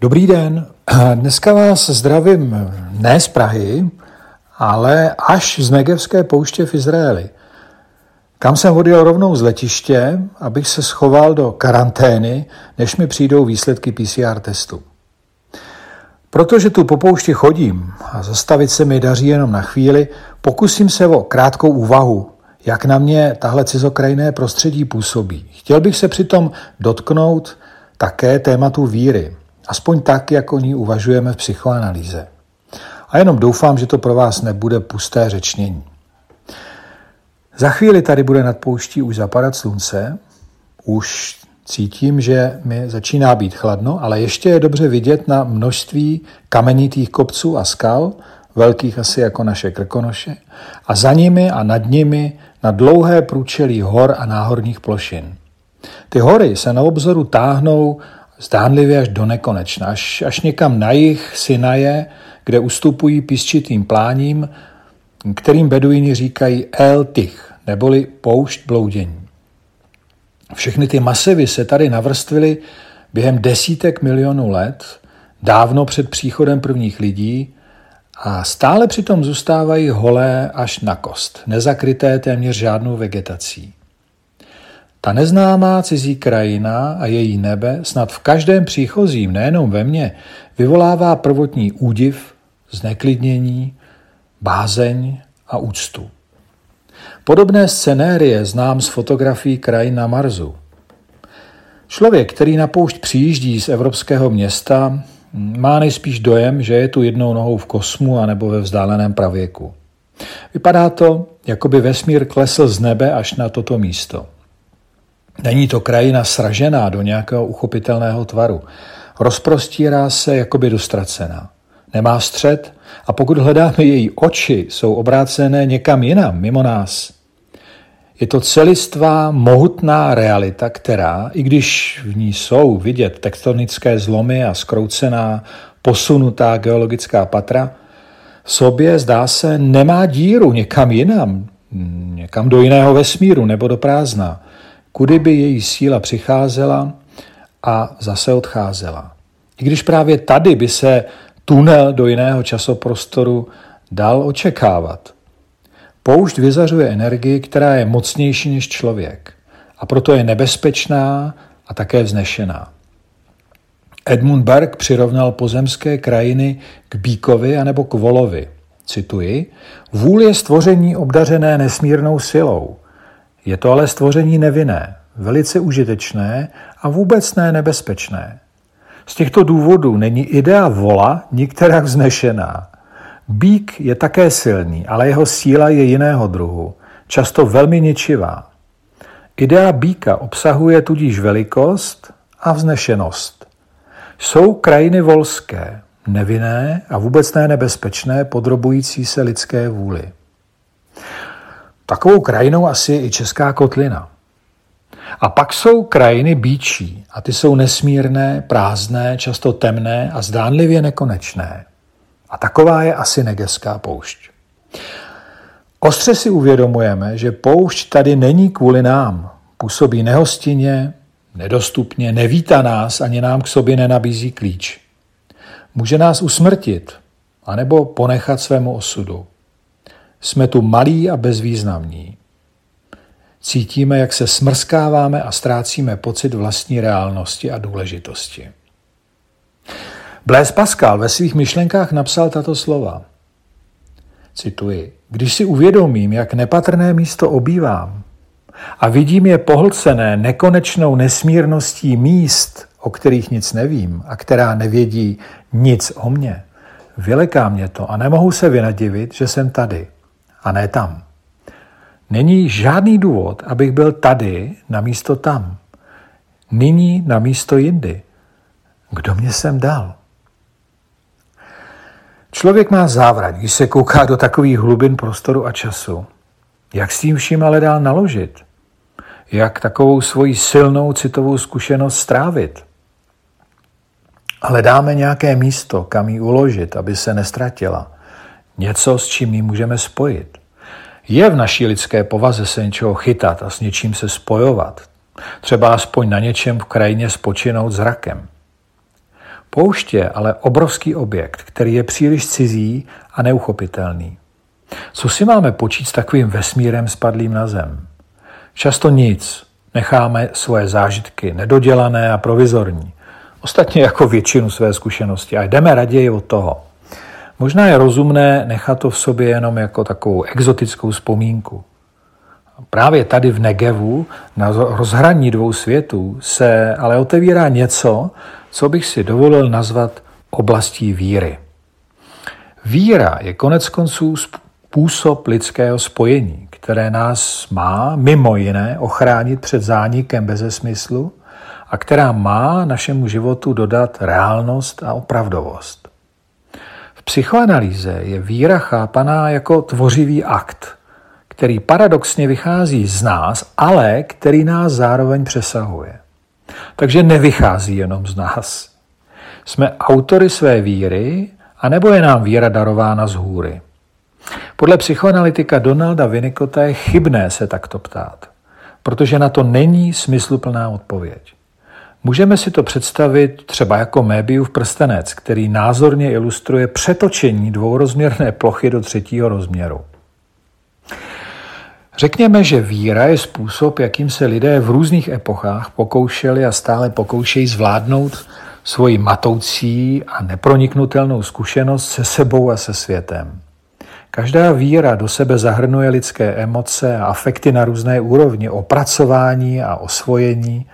Dobrý den, dneska vás zdravím ne z Prahy, ale až z Negevské pouště v Izraeli, kam jsem odjel rovnou z letiště, abych se schoval do karantény, než mi přijdou výsledky PCR testu. Protože tu po poušti chodím a zastavit se mi daří jenom na chvíli, pokusím se o krátkou úvahu, jak na mě tahle cizokrajné prostředí působí. Chtěl bych se přitom dotknout také tématu víry, aspoň tak, jak o ní uvažujeme v psychoanalýze. A jenom doufám, že to pro vás nebude pusté řečnění. Za chvíli tady bude nad pouští už zapadat slunce, už cítím, že mi začíná být chladno, ale ještě je dobře vidět na množství kamenitých kopců a skal, velkých asi jako naše Krkonoše, a za nimi a nad nimi na dlouhé průčelí hor a náhorních plošin. Ty hory se na obzoru táhnou zdánlivě až do nekonečna, až někam na jih Sinaje, kde ustupují písčitým pláním, kterým beduíni říkají El Tih, neboli poušť bloudění. Všechny ty masivy se tady navrstvily během desítek milionů let, dávno před příchodem prvních lidí, a stále přitom zůstávají holé až na kost, nezakryté téměř žádnou vegetací. Ta neznámá cizí krajina a její nebe snad v každém příchozím, nejenom ve mně, vyvolává prvotní údiv, zneklidnění, bázeň a úctu. Podobné scenérie znám z fotografií krajin na Marsu. Člověk, který na poušť přijíždí z evropského města, má nejspíš dojem, že je tu jednou nohou v kosmu anebo ve vzdáleném pravěku. Vypadá to, jako by vesmír klesl z nebe až na toto místo. Není to krajina sražená do nějakého uchopitelného tvaru. Rozprostírá se, jakoby dostracená. Nemá střed a pokud hledáme její oči, jsou obrácené někam jinam, mimo nás. Je to celistvá, mohutná realita, která, i když v ní jsou vidět tektonické zlomy a zkroucená, posunutá geologická patra, v sobě, zdá se, nemá díru někam jinam, někam do jiného vesmíru nebo do prázdna, kudy by její síla přicházela a zase odcházela. I když právě tady by se tunel do jiného časoprostoru dal očekávat. Poušť vyzařuje energii, která je mocnější než člověk, a proto je nebezpečná a také vznešená. Edmund Berg přirovnal pozemské krajiny k bíkovi anebo k volovi. Cituji, vůl je stvoření obdařené nesmírnou silou. Je to ale stvoření nevinné, velice užitečné a vůbec ne nebezpečné. Z těchto důvodů není idea vola nikterak vznešená. Bík je také silný, ale jeho síla je jiného druhu, často velmi ničivá. Idea býka obsahuje tudíž velikost a vznešenost. Jsou krajiny volské, nevinné a vůbec ne nebezpečné, podrobující se lidské vůli. Takovou krajinou asi je i Česká kotlina. A pak jsou krajiny býčí a ty jsou nesmírné, prázdné, často temné a zdánlivě nekonečné. A taková je asi Negevská poušť. Ostře si uvědomujeme, že poušť tady není kvůli nám. Působí nehostinně, nedostupně, nevítá nás ani nám k sobě nenabízí klíč. Může nás usmrtit anebo ponechat svému osudu. Jsme tu malí a bezvýznamní. Cítíme, jak se smrskáváme a ztrácíme pocit vlastní reálnosti a důležitosti. Blaise Pascal ve svých myšlenkách napsal tato slova. Cituji. Když si uvědomím, jak nepatrné místo obývám a vidím je pohlcené nekonečnou nesmírností míst, o kterých nic nevím a která nevědí nic o mně, vyleká mě to a nemohu se vynadivit, že jsem tady a ne tam. Není žádný důvod, abych byl tady na místo tam. Nyní na místo jindy. Kdo mě sem dal? Člověk má závrat, když se kouká do takových hlubin prostoru a času. Jak s tím vším ale dál naložit? Jak takovou svoji silnou citovou zkušenost strávit? Ale dáme nějaké místo, kam ji uložit, aby se nestratila. Něco, s čím ji můžeme spojit. Je v naší lidské povaze se něčeho chytat a s něčím se spojovat. Třeba aspoň na něčem v krajině spočinout zrakem. Poušť je ale obrovský objekt, který je příliš cizí a neuchopitelný. Co si máme počít s takovým vesmírem spadlým na zem? Často nic. Necháme svoje zážitky nedodělané a provizorní. Ostatně jako většinu své zkušenosti. A jdeme raději od toho. Možná je rozumné nechat to v sobě jenom jako takovou exotickou vzpomínku. Právě tady v Negevu, na rozhraní dvou světů, se ale otevírá něco, co bych si dovolil nazvat oblastí víry. Víra je koneckonců způsob lidského spojení, které nás má mimo jiné ochránit před zánikem bezesmyslu a která má našemu životu dodat reálnost a opravdovost. V psychoanalýze je víra chápaná jako tvořivý akt, který paradoxně vychází z nás, ale který nás zároveň přesahuje. Takže nevychází jenom z nás. Jsme autory své víry, anebo je nám víra darována z hůry. Podle psychoanalytika Donalda Winnicota je chybné se takto ptát, protože na to není smysluplná odpověď. Můžeme si to představit třeba jako Möbiusův prstenec, který názorně ilustruje přetočení dvourozměrné plochy do třetího rozměru. Řekněme, že víra je způsob, jakým se lidé v různých epochách pokoušeli a stále pokoušejí zvládnout svoji matoucí a neproniknutelnou zkušenost se sebou a se světem. Každá víra do sebe zahrnuje lidské emoce a afekty na různé úrovni, opracování a osvojení,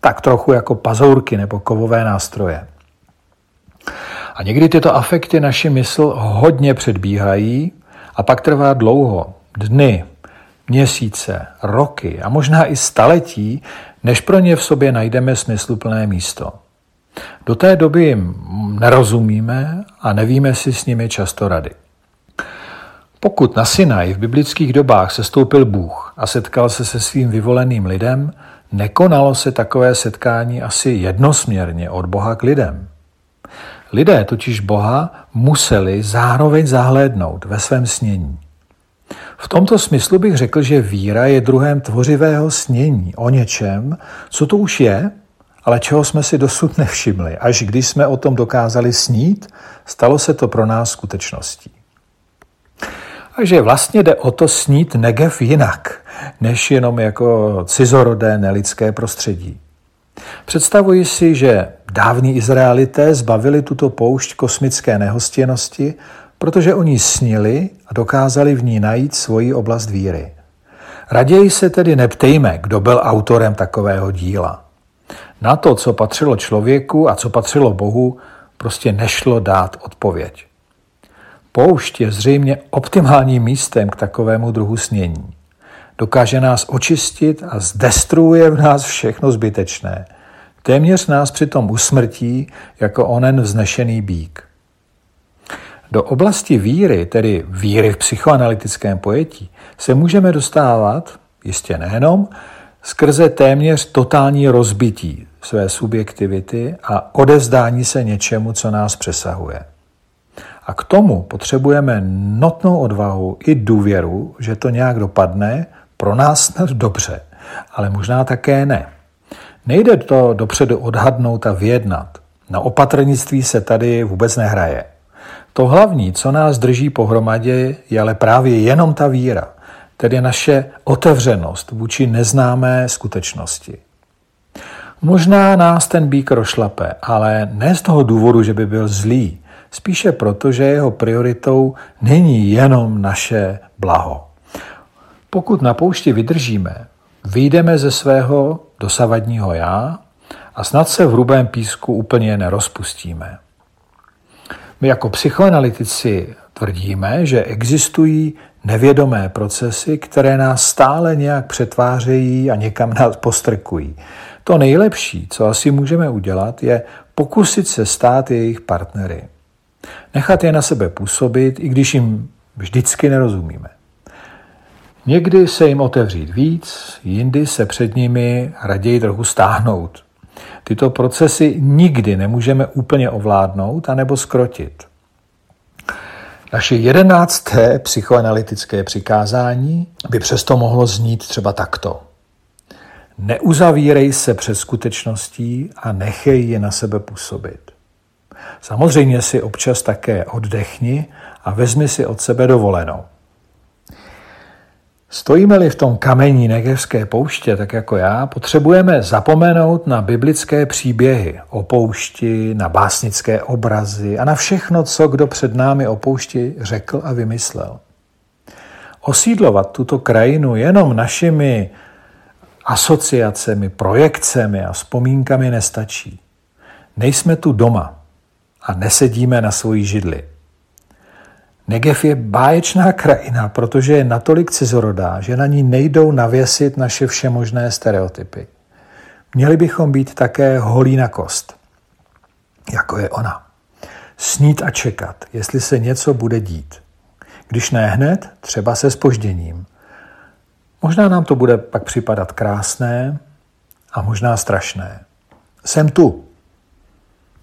tak trochu jako pazourky nebo kovové nástroje. A někdy tyto afekty naši mysl hodně předbíhají a pak trvá dlouho, dny, měsíce, roky a možná i staletí, než pro ně v sobě najdeme smysluplné místo. Do té doby jim nerozumíme a nevíme si s nimi často rady. Pokud na Sinaji v biblických dobách sestoupil Bůh a setkal se se svým vyvoleným lidem, nekonalo se takové setkání asi jednosměrně od Boha k lidem. Lidé totiž Boha museli zároveň zahlédnout ve svém snění. V tomto smyslu bych řekl, že víra je druhem tvořivého snění o něčem, co to už je, ale čeho jsme si dosud nevšimli. Až když jsme o tom dokázali snít, stalo se to pro nás skutečností. Takže vlastně jde o to snít Negev jinak, než jenom jako cizorodé nelidské prostředí. Představuji si, že dávní Izraelité zbavili tuto poušť kosmické nehostinnosti, protože oni snili a dokázali v ní najít svoji oblast víry. Raději se tedy neptejme, kdo byl autorem takového díla. Na to, co patřilo člověku a co patřilo Bohu, prostě nešlo dát odpověď. Poušť je zřejmě optimálním místem k takovému druhu snění. Dokáže nás očistit a zdestruuje v nás všechno zbytečné. Téměř nás přitom usmrtí jako onen vznešený býk. Do oblasti víry, tedy víry v psychoanalytickém pojetí, se můžeme dostávat, jistě nejenom, skrze téměř totální rozbití své subjektivity a odevzdání se něčemu, co nás přesahuje. A k tomu potřebujeme notnou odvahu i důvěru, že to nějak dopadne, pro nás snad dobře, ale možná také ne. Nejde to dopředu odhadnout a vyjednat. Na opatrnictví se tady vůbec nehraje. To hlavní, co nás drží pohromadě, je ale právě jenom ta víra, tedy naše otevřenost vůči neznámé skutečnosti. Možná nás ten býk rošlape, ale ne z toho důvodu, že by byl zlý, spíše proto, že jeho prioritou není jenom naše blaho. Pokud na poušti vydržíme, vyjdeme ze svého dosavadního já a snad se v hrubém písku úplně nerozpustíme. My jako psychoanalytici tvrdíme, že existují nevědomé procesy, které nás stále nějak přetvářejí a někam nás postrkují. To nejlepší, co asi můžeme udělat, je pokusit se stát jejich partnery. Nechat je na sebe působit, i když jim vždycky nerozumíme. Někdy se jim otevřít víc, jindy se před nimi raději trochu stáhnout. Tyto procesy nikdy nemůžeme úplně ovládnout anebo zkrotit. Naše 11. psychoanalytické přikázání by přesto mohlo znít třeba takto. Neuzavírej se před skutečností a nechej je na sebe působit. Samozřejmě si občas také oddechni a vezmi si od sebe dovolenou. Stojíme-li v tom kamení Negevské pouště, tak jako já, potřebujeme zapomenout na biblické příběhy o poušti, na básnické obrazy a na všechno, co kdo před námi o poušti řekl a vymyslel. Osídlovat tuto krajinu jenom našimi asociacemi, projekcemi a vzpomínkami nestačí. Nejsme tu doma a nesedíme na svojí židli. Negev je báječná krajina, protože je natolik cizorodá, že na ní nejdou navěsit naše všemožné stereotypy. Měli bychom být také holí na kost, jako je ona. Snít a čekat, jestli se něco bude dít. Když ne hned, třeba se zpožděním. Možná nám to bude pak připadat krásné a možná strašné. Jsem tu.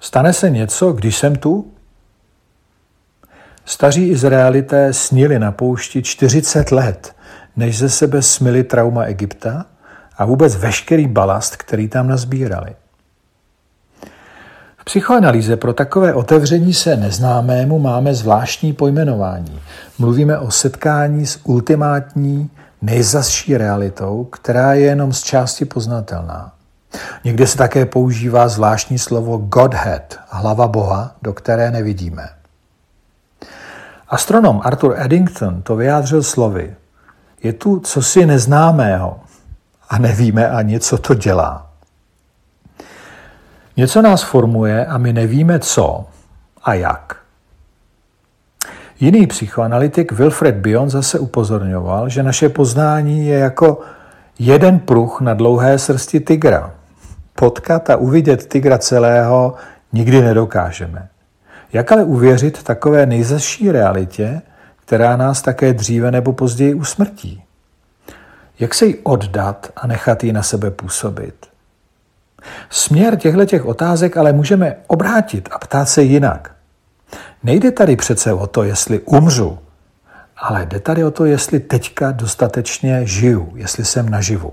Stane se něco, když jsem tu? Staří Izraelité snili na poušti 40 let, než ze sebe smili trauma Egypta a vůbec veškerý balast, který tam nazbírali. V psychoanalýze pro takové otevření se neznámému máme zvláštní pojmenování. Mluvíme o setkání s ultimátní, nejzazší realitou, která je jenom z části poznatelná. Někde se také používá zvláštní slovo Godhead, hlava Boha, do které nevidíme. Astronom Arthur Eddington to vyjádřil slovy: je tu cosi neznámého a nevíme ani, co to dělá. Něco nás formuje a my nevíme, co a jak. Jiný psychoanalytik Wilfred Bion zase upozorňoval, že naše poznání je jako jeden pruh na dlouhé srsti tygra. Potkat a uvidět tygra celého nikdy nedokážeme. Jak ale uvěřit takové nejzazší realitě, která nás také dříve nebo později usmrtí? Jak se jí oddat a nechat ji na sebe působit? Směr těchto otázek ale můžeme obrátit a ptát se jinak. Nejde tady přece o to, jestli umřu, ale jde tady o to, jestli teďka dostatečně žiju, jestli jsem naživu.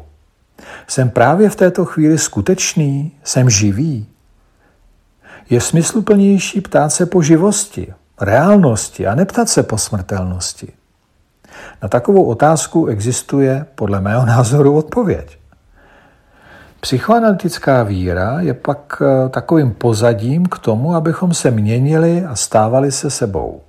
Jsem právě v této chvíli skutečný, jsem živý. Je smysluplnější ptát se po živosti, reálnosti a neptat se po smrtelnosti. Na takovou otázku existuje podle mého názoru odpověď. Psychoanalytická víra je pak takovým pozadím k tomu, abychom se měnili a stávali se sebou.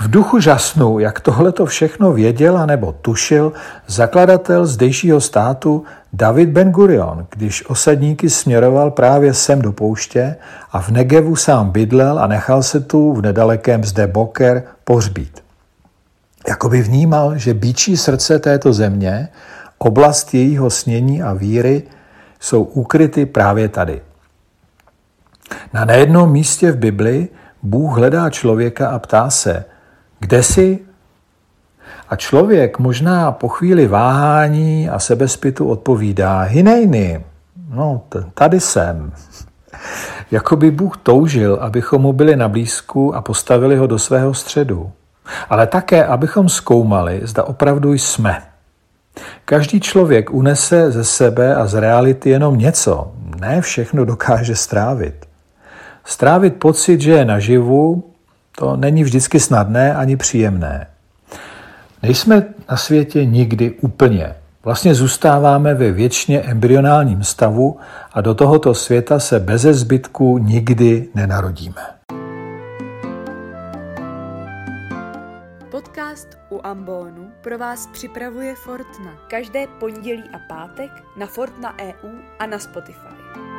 V duchu žasnu, jak tohleto všechno věděl anebo tušil zakladatel zdejšího státu David Ben Gurion, když osadníky směroval právě sem do pouště a v Negevu sám bydlel a nechal se tu v nedalekém Zde Boker pohřbít. Jakoby vnímal, že bíčí srdce této země, oblast jejího snění a víry, jsou ukryty právě tady. Na nejednom místě v Bibli Bůh hledá člověka a ptá se: kde jsi? A člověk možná po chvíli váhání a sebezpytu odpovídá: hinejny, tady jsem. Jakoby Bůh toužil, abychom mu byli na blízku a postavili ho do svého středu. Ale také, abychom zkoumali, zda opravdu jsme. Každý člověk unese ze sebe a z reality jenom něco. Ne všechno dokáže strávit. Strávit pocit, že je naživu, to není vždycky snadné ani příjemné. Nejsme na světě nikdy úplně. Vlastně zůstáváme ve věčně embryonálním stavu a do tohoto světa se beze zbytku nikdy nenarodíme. Podcast U Ambonu pro vás připravuje Fortna. Každé pondělí a pátek na Fortna.eu a na Spotify.